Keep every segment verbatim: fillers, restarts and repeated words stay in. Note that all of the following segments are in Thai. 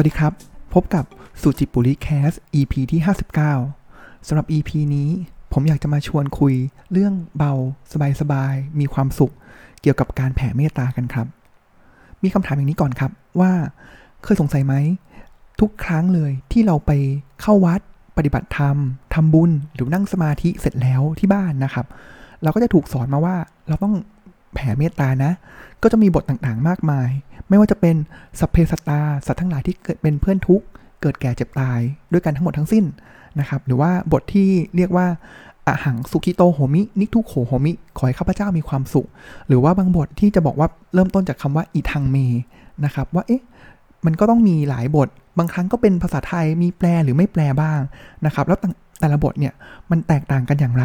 วัสดีครับพบกับสุจิปุริแคส อี พี ที่ห้าสิบเก้าสำหรับ อี พี นี้ผมอยากจะมาชวนคุยเรื่องเบาสบายๆมีความสุขเกี่ยวกับการแผ่เมตตากันครับมีคำถามอย่างนี้ก่อนครับว่าเคยสงสัยไหมทุกครั้งเลยที่เราไปเข้าวัดปฏิบัติธรรมทำบุญหรือนั่งสมาธิเสร็จแล้วที่บ้านนะครับเราก็จะถูกสอนมาว่าเราต้องแผ่เมตตานะก็จะมีบทต่างๆมากมายไม่ว่าจะเป็นสัพเพสัตตาสัตว์ทั้งหลายที่เกิดเป็นเพื่อนทุกข์เกิดแก่เจ็บตายด้วยกันทั้งหมดทั้งสิ้นนะครับหรือว่าบทที่เรียกว่าอหังสุขิโตโหมินิทุโขโหมิขอให้ข้าพเจ้ามีความสุขหรือว่าบางบทที่จะบอกว่าเริ่มต้นจากคำว่าอิทังเมนะครับว่าเอ๊ะมันก็ต้องมีหลายบทบางครั้งก็เป็นภาษาไทยมีแปลหรือไม่แปลบ้างนะครับแล้วแต่ละบทเนี่ยมันแตกต่างกันอย่างไร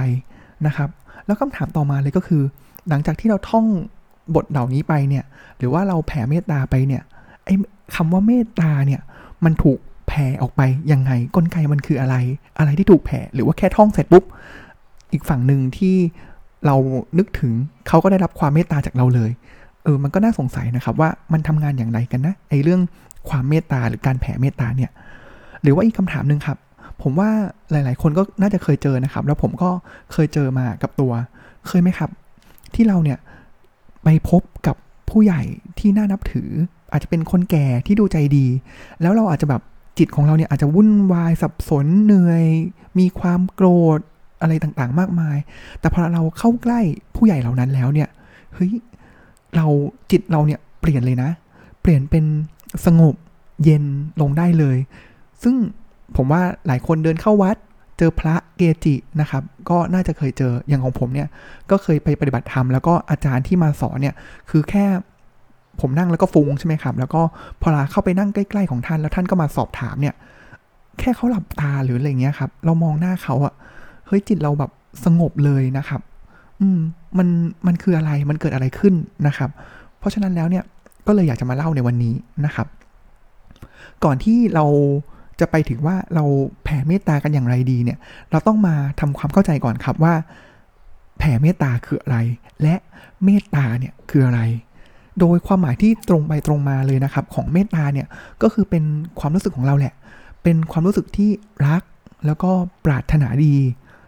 นะครับแล้วคำถามต่อมาเลยก็คือหลังจากที่เราท่องบทเหล่านี้ไปเนี่ยหรือว่าเราแผ่เมตตาไปเนี่ยไอ้คำว่าเมตตาเนี่ยมันถูกแผ่ออกไปยังไงกลไกมันคืออะไรอะไรที่ถูกแผ่หรือว่าแค่ท่องเสร็จปุ๊บอีกฝั่งหนึ่งที่เรานึกถึงเขาก็ได้รับความเมตตาจากเราเลยเออมันก็น่าสงสัยนะครับว่ามันทำงานอย่างไรกันนะไอ้เรื่องความเมตตาหรือการแผ่เมตตาเนี่ยหรือว่าอีกคำถามนึงครับผมว่าหลายๆคนก็น่าจะเคยเจอนะครับแล้วผมก็เคยเจอมากับตัวเคยไหมครับที่เราเนี่ยไปพบกับผู้ใหญ่ที่น่านับถืออาจจะเป็นคนแก่ที่ดูใจดีแล้วเราอาจจะแบบจิตของเราเนี่ยอาจจะวุ่นวายสับสนเหนื่อยมีความโกรธอะไรต่างๆมากมายแต่พอเราเข้าใกล้ผู้ใหญ่เหล่านั้นแล้วเนี่ยเฮ้ยเราจิตเราเนี่ยเปลี่ยนเลยนะเปลี่ยนเป็นสงบเย็นลงได้เลยซึ่งผมว่าหลายคนเดินเข้าวัดเจอพระเกจินะครับก็น่าจะเคยเจออย่างของผมเนี่ยก็เคยไปปฏิบัติธรรมแล้วก็อาจารย์ที่มาสอนเนี่ยคือแค่ผมนั่งแล้วก็ฟุ้งใช่ไหมครับแล้วก็พอเราเข้าไปนั่งใกล้ๆของท่านแล้วท่านก็มาสอบถามเนี่ยแค่เขาหลับตาหรืออะไรเงี้ยครับเรามองหน้าเขาอะเฮ้ยจิตเราแบบสงบเลยนะครับอืมมันมันคืออะไรมันเกิดอะไรขึ้นนะครับเพราะฉะนั้นแล้วเนี่ยก็เลยอยากจะมาเล่าในวันนี้นะครับก่อนที่เราจะไปถึงว่าเราแผ่เมตตากันอย่างไรดีเนี่ยเราต้องมาทำความเข้าใจก่อนครับว่าแผ่เมตตาคืออะไรและเมตตาเนี่ยคืออะไรโดยความหมายที่ตรงไปตรงมาเลยนะครับของเมตตาเนี่ยก็คือเป็นความรู้สึกของเราแหละเป็นความรู้สึกที่รักแล้วก็ปรารถนาดี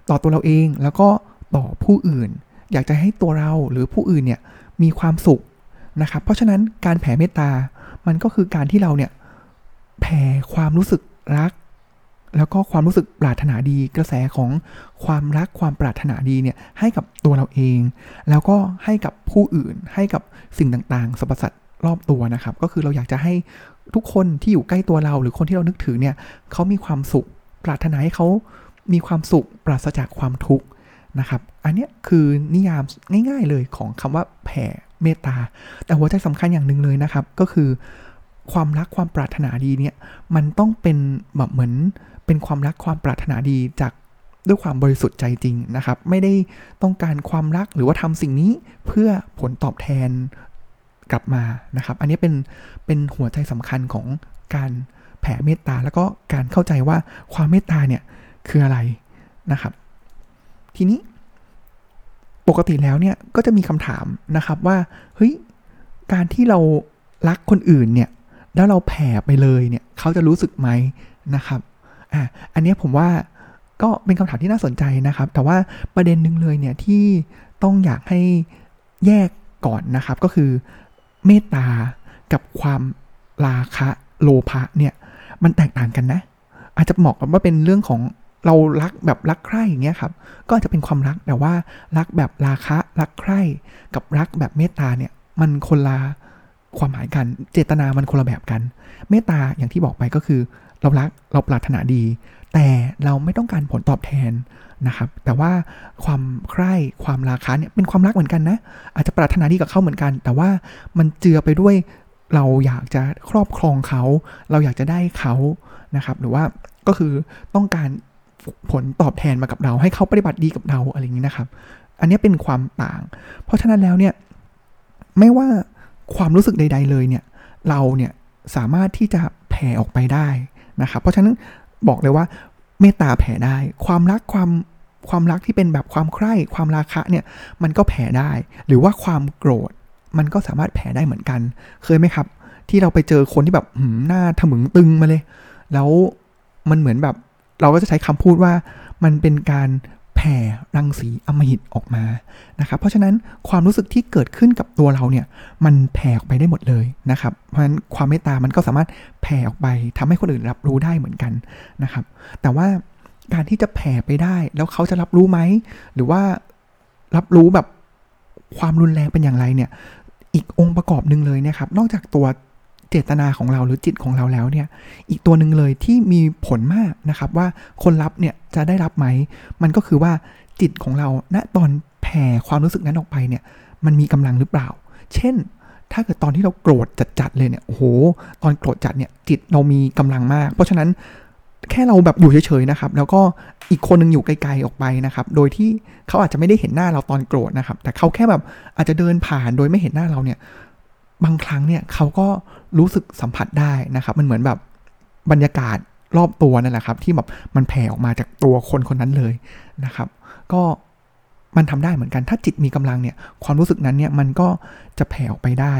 ต่อตัวเราเองแล้วก็ต่อผู้อื่นอยากจะให้ตัวเราหรือผู้อื่นเนี่ยมีความสุขนะครับเพราะฉะนั้นการแผ่เมตตามันก็คือการที่เราเนี่ยแผ่ความรู้สึกรักแล้วก็ความรู้สึกปรารถนาดีกระแสของความรักความปรารถนาดีเนี่ยให้กับตัวเราเองแล้วก็ให้กับผู้อื่นให้กับสิ่งต่างๆสรรพสัตว์รอบตัวนะครับก็คือเราอยากจะให้ทุกคนที่อยู่ใกล้ตัวเราหรือคนที่เรานึกถึงเนี่ยเขามีความสุขปรารถนาให้เขามีความสุขปราศจากความทุกข์นะครับอันนี้คือนิยามง่ายๆเลยของคำว่าแผ่เมตตาแต่หัวใจสำคัญอย่างหนึ่งเลยนะครับก็คือความรักความปรารถนาดีเนี่ยมันต้องเป็นแบบเหมือนเป็นความรักความปรารถนาดีจากด้วยความบริสุทธิ์ใจจริงนะครับไม่ได้ต้องการความรักหรือว่าทำสิ่งนี้เพื่อผลตอบแทนกลับมานะครับอันนี้เป็นเป็นหัวใจสำคัญของการแผ่เมตตาแล้วก็การเข้าใจว่าความเมตตาเนี่ยคืออะไรนะครับทีนี้ปกติแล้วเนี่ยก็จะมีคำถามนะครับว่าเฮ้ยการที่เรารักคนอื่นเนี่ยแล้วเราแผ่ไปเลยเนี่ยเขาจะรู้สึกไหมนะครับอ่ะอันนี้ผมว่าก็เป็นคำถามที่น่าสนใจนะครับแต่ว่าประเด็นนึงเลยเนี่ยที่ต้องอยากให้แยกก่อนนะครับก็คือเมตตากับความราคะโลภะเนี่ยมันแตกต่างกันนะอาจจะเหมาะกับว่าเป็นเรื่องของเรารักแบบรักใคร่อย่างเงี้ยครับก็อาจจะเป็นความรักแต่ว่ารักแบบราคะรักใคร่กับรักแบบเมตตาเนี่ยมันคนละความหมายกันเจตนามันคนละแบบกันเมตตาอย่างที่บอกไปก็คือเรารักเราปรารถนาดีแต่เราไม่ต้องการผลตอบแทนนะครับแต่ว่าความใคร่ความราคะเนี่ยเป็นความรักเหมือนกันนะอาจจะปรารถนาดีกับเขาเหมือนกันแต่ว่ามันเจือไปด้วยเราอยากจะครอบครองเขาเราอยากจะได้เขานะครับหรือว่าก็คือต้องการผลตอบแทนมากับเราให้เขาปฏิบัติดีกับเราอะไรอย่างนี้นะครับอันนี้เป็นความต่างเพราะฉะนั้นแล้วเนี่ยไม่ว่าความรู้สึกใดๆเลยเนี่ยเราเนี่ยสามารถที่จะแผ่ออกไปได้นะครับเพราะฉะนั้นบอกเลยว่าเมตตาแผ่ได้ความรักความความรักที่เป็นแบบความใคร่ความราคะเนี่ยมันก็แผ่ได้หรือว่าความโกรธมันก็สามารถแผ่ได้เหมือนกันเคยไหมครับ ที่เราไปเจอคนที่แบบหืมหน้าถมึงตึงมาเลยแล้วมันเหมือนแบบเราก็จะใช้คำพูดว่ามันเป็นการแผ่รังสีอำมหิตออกมานะครับเพราะฉะนั้นความรู้สึกที่เกิดขึ้นกับตัวเราเนี่ยมันแผ่ออกไปได้หมดเลยนะครับเพราะฉะนั้นความเมตตามันก็สามารถแผ่ออกไปทำให้คนอื่นรับรู้ได้เหมือนกันนะครับแต่ว่าการที่จะแผ่ไปได้แล้วเขาจะรับรู้ไหมหรือว่ารับรู้แบบความรุนแรงเป็นอย่างไรเนี่ยอีกองค์ประกอบนึงเลยนะครับนอกจากตัวเจตนาของเราหรือจิตของเราแล้วเนี่ยอีกตัวนึงเลยที่มีผลมากนะครับว่าคนรับเนี่ยจะได้รับไหมมันก็คือว่าจิตของเราณตอนแผ่ความรู้สึกนั้นออกไปเนี่ยมันมีกำลังหรือเปล่าเช่นถ้าเกิดตอนที่เราโกรธจัดๆเลยเนี่ยโอ้โหตอนโกรธจัดเนี่ยจิตเรามีกำลังมากเพราะฉะนั้นแค่เราแบบอยู่เฉยๆนะครับแล้วก็อีกคนนึงอยู่ไกลๆออกไปนะครับโดยที่เขาอาจจะไม่ได้เห็นหน้าเราตอนโกรธนะครับแต่เขาแค่แบบอาจจะเดินผ่านโดยไม่เห็นหน้าเราเนี่ยบางครั้งเนี่ยเขาก็รู้สึกสัมผัสได้นะครับมันเหมือนแบบบรรยากาศรอบตัวนั่นแหละครับที่แบบมันแผ่ออกมาจากตัวคนคนนั้นเลยนะครับก็มันทำได้เหมือนกันถ้าจิตมีกำลังเนี่ยความรู้สึกนั้นเนี่ยมันก็จะแผ่ออกไปได้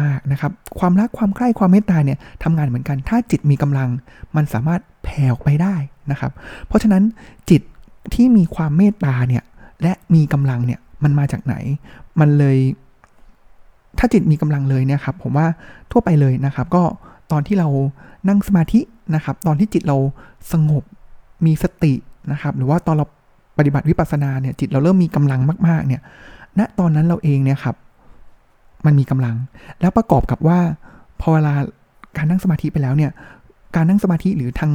มากนะครับความรักความใคร่ความเมตตาเนี่ยทำงานเหมือนกันถ้าจิตมีกำลังมันสามารถแผ่ออกไปได้นะครับเพราะฉะนั้นจิตที่มีความเมตตาเนี่ยและมีกำลังเนี่ยมันมาจากไหนมันเลยถ้าจิตมีกำลังเลยเนี่ยครับผมว่าทั่วไปเลยนะครับก็ตอนที่เรานั่งสมาธินะครับตอนที่จิตเราสงบมีสตินะครับหรือว่าตอนเราปฏิบัติวิปัสสนาเนี่ยจิตเราเริ่มมีกำลังมากๆเนี่ยณตอนนั้นเราเองเนี่ยครับมันมีกำลังแล้วประกอบกับว่าพอเวลาการนั่งสมาธิไปแล้วเนี่ยการนั่งสมาธิหรือทาง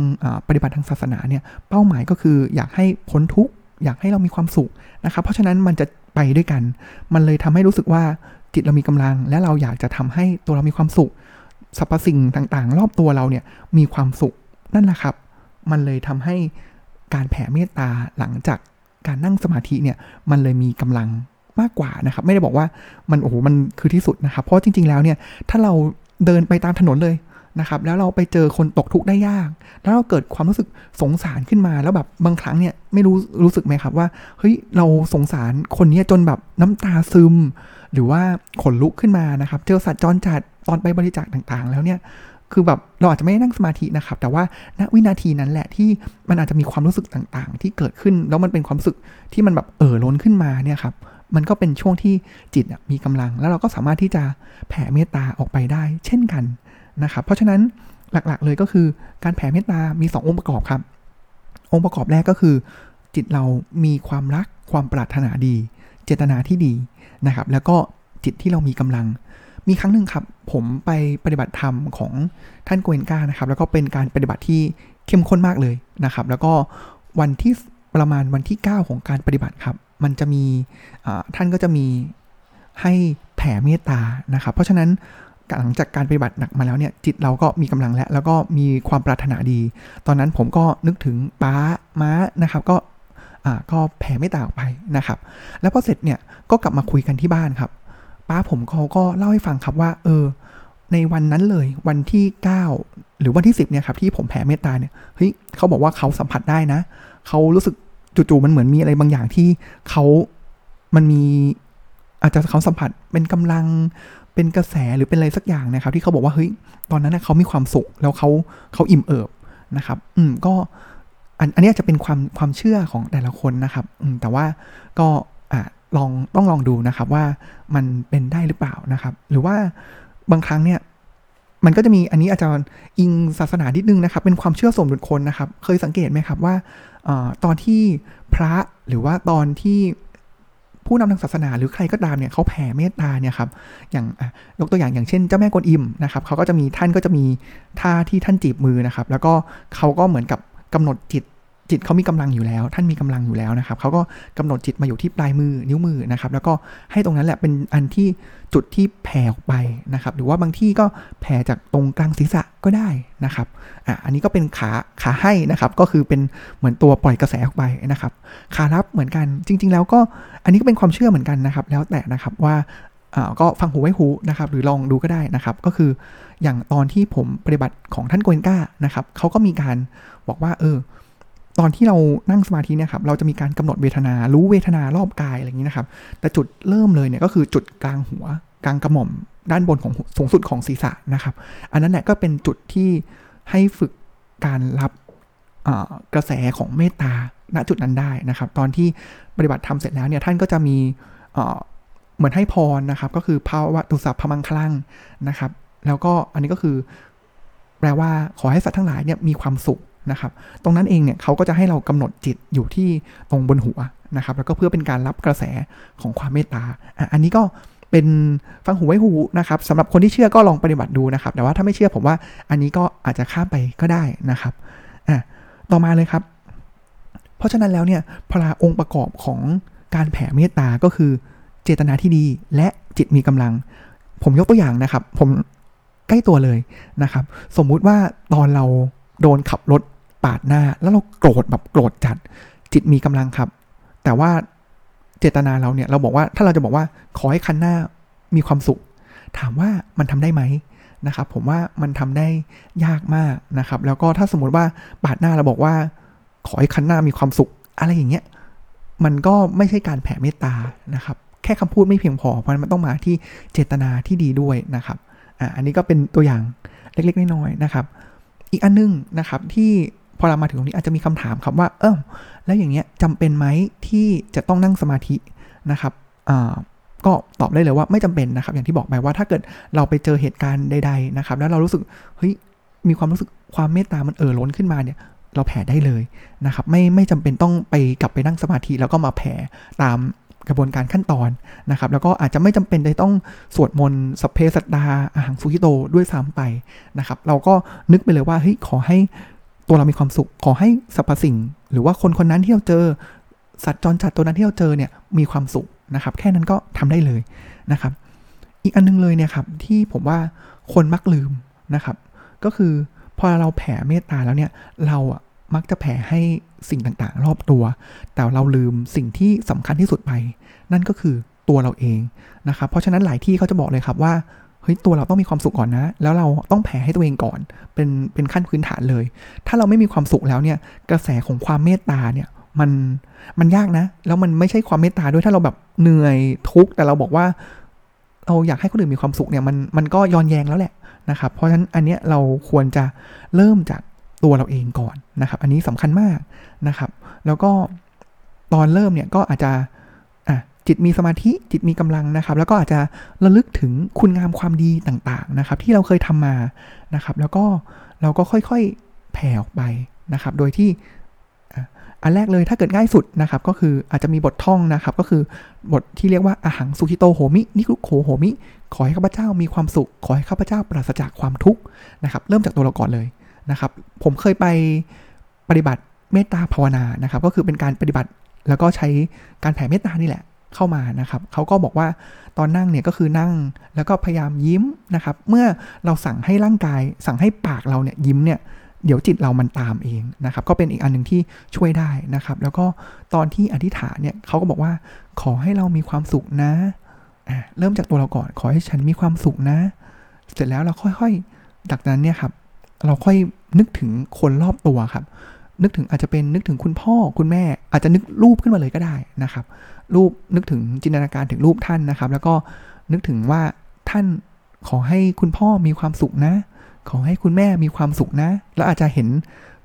ปฏิบัติทางศาสนาเนี่ยเป้าหมายก็คืออยากให้พ้นทุกข์อยากให้เรามีความสุขนะครับเพราะฉะนั้นมันจะไปด้วยกันมันเลยทำให้รู้สึกว่าจิตเรามีกำลังและเราอยากจะทำให้ตัวเรามีความสุขสรรพสิ่งต่างๆรอบตัวเราเนี่ยมีความสุขนั่นแหละครับมันเลยทำให้การแผ่เมตตาหลังจากการนั่งสมาธิเนี่ยมันเลยมีกำลังมากกว่านะครับไม่ได้บอกว่ามันโอ้โหมันคือที่สุดนะครับเพราะจริงๆแล้วเนี่ยถ้าเราเดินไปตามถนนเลยนะครับแล้วเราไปเจอคนตกทุกข์ได้ยากแล้วเราเกิดความรู้สึกสงสารขึ้นมาแล้วแบบบางครั้งเนี่ยไม่รู้รู้สึกไหมครับว่าเฮ้ยเราสงสารคนนี้จนแบบน้ำตาซึมหรือว่าขนลุกขึ้นมานะครับเจอสัตว์จรจัดตอนไปบริจาคต่างๆแล้วเนี่ยคือแบบเราอาจจะไม่ได้นั่งสมาธินะครับแต่ว่าณวินาทีนั้นแหละที่มันอาจจะมีความรู้สึกต่างๆที่เกิดขึ้นแล้วมันเป็นความรู้สึกที่มันแบบเอ่อล้นขึ้นมาเนี่ยครับมันก็เป็นช่วงที่จิตมีกำลังแล้วเราก็สามารถที่จะแผ่เมตตาออกไปได้เช่นกันนะครับเพราะฉะนั้นหลักๆเลยก็คือการแผ่เมตตามีสององค์ประกอบครับองค์ประกอบแรกก็คือจิตเรามีความรักความปรารถนาดีเจตนาที่ดีนะครับแล้วก็จิตที่เรามีกำลังมีครั้งหนึ่งครับผมไปปฏิบัติธรรมของท่านโกเอนกานะครับแล้วก็เป็นการปฏิบัติที่เข้มข้นมากเลยนะครับแล้วก็วันที่ประมาณวันที่เก้าของการปฏิบัติครับมันจะมีท่านก็จะมีให้แผ่เมตตานะครับเพราะฉะนั้นหลังจากการปฏิบัติหนักมาแล้วเนี่ยจิตเราก็มีกำลังแล้วแล้วก็มีความปรารถนาดีตอนนั้นผมก็นึกถึงป้าม้านะครับก็อ่าก็แผ่เมตตาออกไปนะครับแล้วพอเสร็จเนี่ยก็กลับมาคุยกันที่บ้านครับป้าผมเขาก็เล่าให้ฟังครับว่าเออในวันนั้นเลยวันที่เก้าหรือวันที่สิบเนี่ยครับที่ผมแผ่เมตตาเนี่ยเฮ้ยเขาบอกว่าเขาสัมผัสได้นะเขารู้สึกจู่ๆมันเหมือนมีอะไรบางอย่างที่เขามันมีอาจจะเขาสัมผัสเป็นกำลังเป็นกระแสหรือเป็นอะไรสักอย่างนะครับที่เขาบอกว่าเฮ้ยตอนนั้นนะเขามีความสุขแล้วเขาเขาอิ่มเอิบนะครับอืมก็อันอันนี้จะเป็นความความเชื่อของแต่ละคนนะครับอืมแต่ว่าก็อ่ะลองต้องลองดูนะครับว่ามันเป็นได้หรือเปล่านะครับหรือว่าบางครั้งเนี่ยมันก็จะมีอันนี้อาจารย์อิงศาสนานิดนึงนะครับเป็นความเชื่อส่วนบุคคลนะครับเคยสังเกตไหมครับว่าเอ่อตอนที่พระหรือว่าตอนที่ผู้นำทางศาสนาหรือใครก็ตามเนี่ยเขาแผ่เมตตาเนี่ยครับอย่างยกตัวอย่างอย่างเช่นเจ้าแม่กวนอิมนะครับเขาก็จะมีท่านก็จะมีท่าที่ท่านจีบมือนะครับแล้วก็เขาก็เหมือนกับกำหนดจิตจิตเขามีกำลังอยู่แล้วท่านมีกำลังอยู่แล้วนะครับเขาก็กำหนดจิตมาอยู่ที่ปลายมือนิ้วมือนะครับแล้วก็ให้ตรงนั้นแหละเป็นอันที่จุดที่แผ่ออกไปนะครับหรือว่าบางที่ก็แผ่จากตรงกลางศีรษะก็ได้นะครับอ่ะอันนี้ก็เป็นขาขาให้นะครับก็คือเป็นเหมือนตัวปล่อยกระแสออกไปนะครับขารับเหมือนกันจริงๆแล้วก็อันนี้ก็เป็นความเชื่อเหมือนกันนะครับแล้วแต่นะครับว่าอ่าก็ฟังหูไว้หูนะครับหรือลองดูก็ได้นะครับก็คืออย่างตอนที่ผมปฏิบัติของท่านโกเอนก้านะครับเขาก็มีการบอกว่าเออตอนที่เรานั่งสมาธิเนี่ยครับเราจะมีการกำหนดเวทนารู้เวทนารอบกายอะไรอย่างนี้นะครับแต่จุดเริ่มเลยเนี่ยก็คือจุดกลางหัวกลางกระหม่อม ด้านบนของสูงสุดของศีรษะนะครับอันนั้นแหละก็เป็นจุดที่ให้ฝึกการรับกระแสของเมตตาณจุดนั้นได้นะครับตอนที่ปฏิบัติธรรมเสร็จแล้วเนี่ยท่านก็จะมีเหมือนให้พรนะครับก็คือภาวะตุสัพพมังคลังนะครับแล้วก็อันนี้ก็คือแปลว่าขอให้สัตว์ทั้งหลายเนี่ยมีความสุขนะครับตรงนั้นเองเนี่ยเขาก็จะให้เรากำหนดจิตอยู่ที่ตรงบนหัวนะครับแล้วก็เพื่อเป็นการรับกระแสของความเมตตาอันนี้ก็เป็นฟังหูไว้หูนะครับสำหรับคนที่เชื่อก็ลองปฏิบัติดูนะครับแต่ว่าถ้าไม่เชื่อผมว่าอันนี้ก็อาจจะข้ามไปก็ได้นะครับอ่ะต่อมาเลยครับเพราะฉะนั้นแล้วเนี่ยพละองค์ประกอบของการแผ่เมตตาก็คือเจตนาที่ดีและจิตมีกำลังผมยกตัวอย่างนะครับผมใกล้ตัวเลยนะครับสมมุติว่าตอนเราโดนขับรถปาดหน้าแล้วเราโกรธแบบโกรธจัดจิตมีกำลังครับแต่ว่าเจตนาเราเนี่ยเราบอกว่าถ้าเราจะบอกว่าขอให้คันหน้ามีความสุขถามว่ามันทำได้ไหมนะครับผมว่ามันทำได้ยากมากนะครับแล้วก็ถ้าสมมติว่าปาดหน้าเราบอกว่าขอให้คันหน้ามีความสุขอะไรอย่างเงี้ยมันก็ไม่ใช่การแผ่เมตตานะครับแค่คำพูดไม่เพียงพอเพราะมันต้องมาที่เจตนาที่ดีด้วยนะครับอ่ะอันนี้ก็เป็นตัวอย่างเล็กๆน้อยๆนะครับอีกอันนึงนะครับที่พอเรามาถึงตรงนี้อาจจะมีคำถามครับว่าเออแล้วอย่างเงี้ยจำเป็นไหมที่จะต้องนั่งสมาธินะครับอ่าก็ตอบได้เลยว่าไม่จำเป็นนะครับอย่างที่บอกไปว่าถ้าเกิดเราไปเจอเหตุการณ์ใดๆนะครับแล้วเรารู้สึกเฮ้ยมีความรู้สึกความเมตตามันเอ่อล้นขึ้นมาเนี่ยเราแผ่ได้เลยนะครับไม่ไม่จำเป็นต้องไปกลับไปนั่งสมาธิแล้วก็มาแผ่ตามกระบวนการขั้นตอนนะครับแล้วก็อาจจะไม่จำเป็นจะต้องสวดมนต์สัพเพสัตตาอะหังสุขิโตด้วยซ้ำไปนะครับเราก็นึกไปเลยว่าเฮ้ยขอให้ตัวเรามีความสุขขอให้สรรพสิ่งหรือว่าคนคนนั้นที่เราเจอสัตว์จรจัดตัวนั้นที่เราเจอเนี่ยมีความสุขนะครับแค่นั้นก็ทำได้เลยนะครับอีกอันนึงเลยเนี่ยครับที่ผมว่าคนมักลืมนะครับก็คือพอเราแผ่เมตตาแล้วเนี่ยเราอ่ะมักจะแผ่ให้สิ่งต่างๆรอบตัวแต่เราลืมสิ่งที่สำคัญที่สุดไปนั่นก็คือตัวเราเองนะครับเพราะฉะนั้นหลายที่เขาจะบอกเลยครับว่าเฮ้ยตัวเราต้องมีความสุขก่อนนะแล้วเราต้องแผ่ให้ตัวเองก่อนเป็นเป็นขั้นพื้นฐานเลยถ้าเราไม่มีความสุขแล้วเนี่ยกระแสของความเมตตาเนี่ยมันมันยากนะแล้วมันไม่ใช่ความเมตตาด้วยถ้าเราแบบเหนื่อยทุกข์แต่เราบอกว่าเราอยากให้คนอื่นมีความสุขเนี่ยมันมันก็ย้อนแย้งแล้วแหละนะครับเพราะฉะนั้นอันเนี้ยเราควรจะเริ่มจากตัวเราเองก่อนนะครับอันนี้สำคัญมากนะครับแล้วก็ตอนเริ่มเนี่ยก็อาจจะอ่ะจิตมีสมาธิจิตมีกำลังนะครับแล้วก็อาจจะระลึกถึงคุณงามความดีต่างๆนะครับที่เราเคยทำมานะครับแล้วก็เราก็ค่อยๆแผ่ออกไปนะครับโดยที่อันแรกเลยถ้าเกิดง่ายสุดนะครับก็คืออาจจะมีบทท่องนะครับก็คือบทที่เรียกว่าอะหังสุขิโตโหมินิคุโขโหมิขอให้ข้าพเจ้ามีความสุขขอให้ข้าพเจ้าปราศจากความทุกข์นะครับเริ่มจากตัวเราก่อนเลยนะครับผมเคยไปปฏิบัติเมตตาภาวนานะครับก็คือเป็นการปฏิบัติแล้วก็ใช้การแผ่เมตตานี่แหละเข้ามานะครับเขาก็บอกว่าตอนนั่งเนี่ยก็คือนั่งแล้วก็พยายามยิ้มนะครับเมื่อเราสั่งให้ร่างกายสั่งให้ปากเราเนี่ยยิ้มเนี่ยเดี๋ยวจิตเรามันตามเองนะครับก็เป็นอีกอันนึงที่ช่วยได้นะครับแล้วก็ตอนที่อธิษฐานเนี่ยเขาก็บอกว่าขอให้เรามีความสุขนะอ่ะเริ่มจากตัวเราก่อนขอให้ฉันมีความสุขนะเสร็จแล้วเราค่อยๆจากนั้นเนี่ยครับเราค่อยนึกถึงคนรอบตัวครับนึกถึงอาจจะเป็นนึกถึงคุณพ่อคุณแม่อาจจะนึกรูปขึ้นมาเลยก็ได้นะครับรูปนึกถึงจินตนาการถึงรูปท่านนะครับแล้วก็นึกถึงว่าท่านขอให้คุณพ่อมีความสุขนะขอให้คุณแม่มีความสุขนะแล้วอาจจะเห็น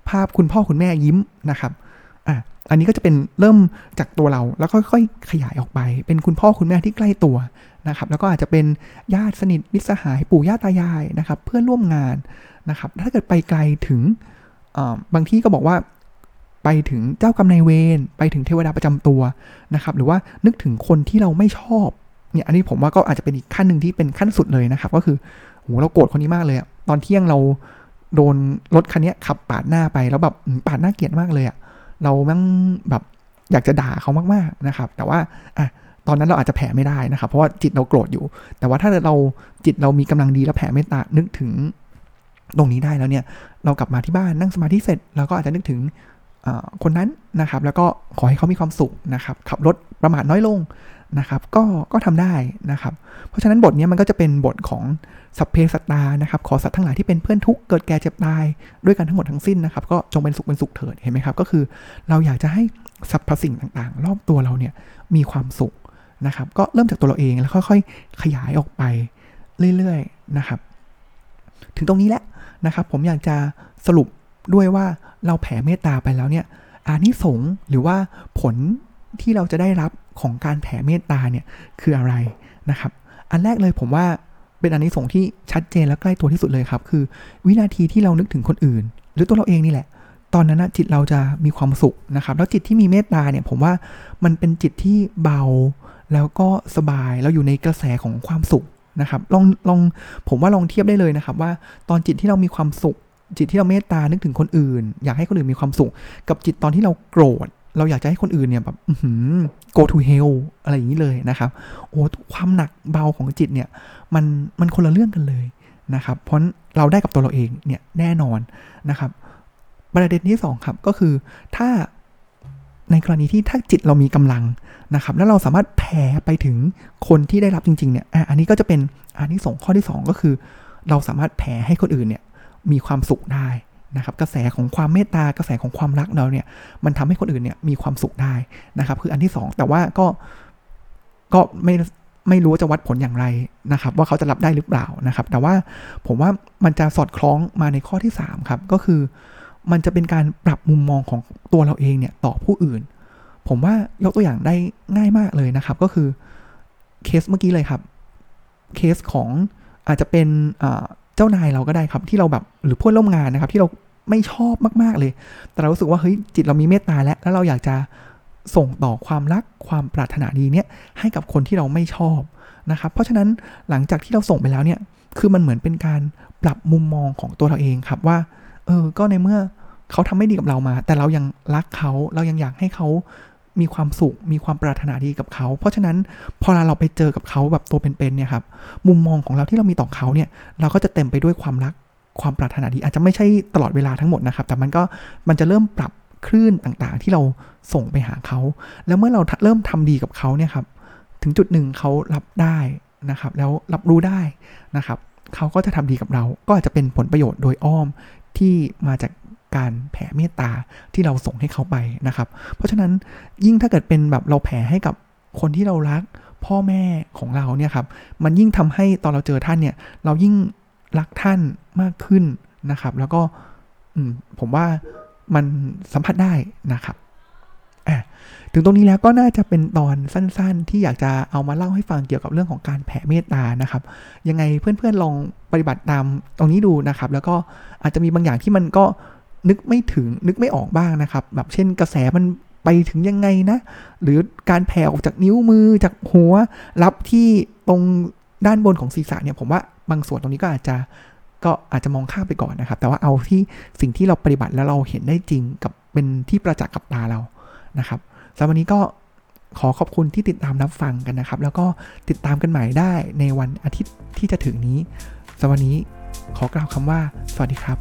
ภาพคุณพ่อคุณแม่ยิ้มนะครับอ่ะอันนี้ก็จะเป็นเริ่มจากตัวเราแล้วค่อยๆขยายออกไปเป็นคุณพ่อคุณแม่ที่ใกล้ตัวนะครับแล้วก็อาจจะเป็นญาติสนิทมิตรสหายปู่ย่าตายายนะครับเพื่อนร่วมงานนะครับถ้าเกิดไปไกลถึงบางที่ก็บอกว่าไปถึงเจ้ากรรมนายเวรไปถึงเทวดาประจำตัวนะครับหรือว่านึกถึงคนที่เราไม่ชอบเนี่ยอันนี้ผมว่าก็อาจจะเป็นอีกขั้นหนึ่งที่เป็นขั้นสุดเลยนะครับก็คือโหเราโกรธคนนี้มากเลยอะตอนเที่ยงเราโดนรถคันนี้ขับปาดหน้าไปแล้วแบบปาดหน้าเกลียดมากเลยอะเรามั่งแบบอยากจะด่าเขามากๆนะครับแต่ว่าอ่ะตอนนั้นเราอาจจะแผ่ไม่ได้นะครับเพราะว่าจิตเราโกรธอยู่แต่ว่าถ้าเราจิตเรามีกำลังดีแล้วแผ่เมตตานึกถึงตรงนี้ได้แล้วเนี่ยเรากลับมาที่บ้านนั่งสมาธิเสร็จเราก็อาจจะนึกถึงคนนั้นนะครับแล้วก็ขอให้เขามีความสุขนะครับขับรถประมาทน้อยลงนะครับก็ก็ทำได้นะครับเพราะฉะนั้นบทนี้มันก็จะเป็นบทของสัพเพสัตตานะครับขอสัตว์ทั้งหลายที่เป็นเพื่อนทุกข์เกิดแก่เจ็บตายด้วยกันทั้งหมดทั้งสิ้นนะครับก็จงเป็นสุขเป็นสุขเถิดเห็นไหมครับก็คือเราอยากจะให้สรรพสิ่งต่างๆรอบตัวเราเนี่ยมีความสุขนะครับก็เริ่มจากตัวเราเองแล้วค่อยๆขยายออกไป เรื่อยๆนะครับถึงตรงนี้แล้วนะครับผมอยากจะสรุปด้วยว่าเราแผ่เมตตาไปแล้วเนี่ยอานิสงส์หรือว่าผลที่เราจะได้รับของการแผ่เมตตาเนี่ยคืออะไรนะครับอันแรกเลยผมว่าเป็นอานิสงส์ที่ชัดเจนและใกล้ตัวที่สุดเลยครับคือวินาทีที่เรานึกถึงคนอื่นหรือตัวเราเองนี่แหละตอนนั้นนะจิตเราจะมีความสุขนะครับแล้วจิตที่มีเมตตาเนี่ยผมว่ามันเป็นจิตที่เบาแล้วก็สบายเราอยู่ในกระแสของความสุขนะครับลองลองผมว่าลองเทียบได้เลยนะครับว่าตอนจิตที่เรามีความสุขจิตที่เราเมตตานึกถึงคนอื่นอยากให้คนอื่นมีความสุขกับจิตตอนที่เราโกรธเราอยากจะให้คนอื่นเนี่ยแบบ go to hell อะไรอย่างนี้เลยนะครับโอ้ความหนักเบาของจิตเนี่ยมันมันคนละเรื่องกันเลยนะครับเพราะเราได้กับตัวเราเองเนี่ยแน่นอนนะครับประเด็นที่สองครับก็คือถ้าในกรณีที่ถ้าจิตเรามีกำลังนะครับแล้วเราสามารถแผ่ไปถึงคนที่ได้รับจริงๆเนี่ยอันนี้ก็จะเป็นอานิสงส์ข้อที่สองก็คือเราสามารถแผ่ให้คนอื่นเนี่ยมีความสุขได้นะครับกระแสของความเมตตากระแสของความรักเราเนี่ยมันทำให้คนอื่นเนี่ยมีความสุขได้นะครับคืออันที่สองแต่ว่าก็ก็ไม่ไม่รู้จะวัดผลอย่างไรนะครับว่าเขาจะรับได้หรือเปล่านะครับแต่ว่าผมว่ามันจะสอดคล้องมาในข้อที่สามครับก็คือมันจะเป็นการปรับมุมมองของตัวเราเองเนี่ยต่อผู้อื่นผมว่ายกตัวอย่างได้ง่ายมากเลยนะครับก็คือเคสเมื่อกี้เลยครับเคสของอาจจะเป็นเจ้านายเราก็ได้ครับที่เราแบบหรือเพื่อนร่วมงานนะครับที่เราไม่ชอบมากๆเลยแต่เรารู้สึกว่าเฮ้ยจิตเรามีเมตตาแล้วแล้วเราอยากจะส่งต่อความรักความปรารถนาดีเนี่ยให้กับคนที่เราไม่ชอบนะครับเพราะฉะนั้นหลังจากที่เราส่งไปแล้วเนี่ยคือมันเหมือนเป็นการปรับมุมมองของตัวเราเองครับว่าเออก็ในเมื่อเขาทำไม่ดีกับเรามาแต่เรายังรักเขาเรายังอยากให้เขามีความสุขมีความปรารถนาดีกับเขาเพราะฉะนั้นพอเราไปเจอกับเขาแบบตัวเป็นๆ เ, เนี่ยครับมุมมองของเราที่เรามีต่อเขาเนี่ยเราก็จะเต็มไปด้วยความรักความปรารถนาดีอาจจะไม่ใช่ตลอดเวลาทั้งหมดนะครับแต่มันก็มันจะเริ่มปรับคลื่นต่างๆที่เราส่งไปหาเขาแล้วเมื่อเราเริ่มทำดีกับเขาเนี่ยครับถึงจุดหนึ่งเขารับได้นะครับแล้วรับรู้ได้นะครับเขาก็จะทำดีกับเราก็อาจจะเป็นผลประโยชน์โดยอ้อมที่มาจากการแผ่เมตตาที่เราส่งให้เขาไปนะครับเพราะฉะนั้นยิ่งถ้าเกิดเป็นแบบเราแผ่ให้กับคนที่เรารักพ่อแม่ของเราเนี่ยครับมันยิ่งทำให้ตอนเราเจอท่านเนี่ยเรายิ่งรักท่านมากขึ้นนะครับแล้วก็ผมว่ามันสัมผัสได้นะครับถึงตรงนี้แล้วก็น่าจะเป็นตอนสั้นๆที่อยากจะเอามาเล่าให้ฟังเกี่ยวกับเรื่องของการแผ่เมตตานะครับยังไงเพื่อนๆลองปฏิบัติตามตรงนี้ดูนะครับแล้วก็อาจจะมีบางอย่างที่มันก็นึกไม่ถึงนึกไม่ออกบ้างนะครับแบบเช่นกระแสมันไปถึงยังไงนะหรือการแผ่ออกจากนิ้วมือจากหัวรับที่ตรงด้านบนของศีรษะเนี่ยผมว่าบางส่วนตรงนี้ก็อาจจะก็อาจจะมองข้ามไปก่อนนะครับแต่ว่าเอาที่สิ่งที่เราปฏิบัติแล้วเราเห็นได้จริงกับเป็นที่ประจักษ์กับตาเรานะครับสำหรับวันนี้ก็ขอขอบคุณที่ติดตามรับฟังกันนะครับแล้วก็ติดตามกันใหม่ได้ในวันอาทิตย์ที่จะถึงนี้สำหรับวันนี้ขอกล่าวคำว่าสวัสดีครับ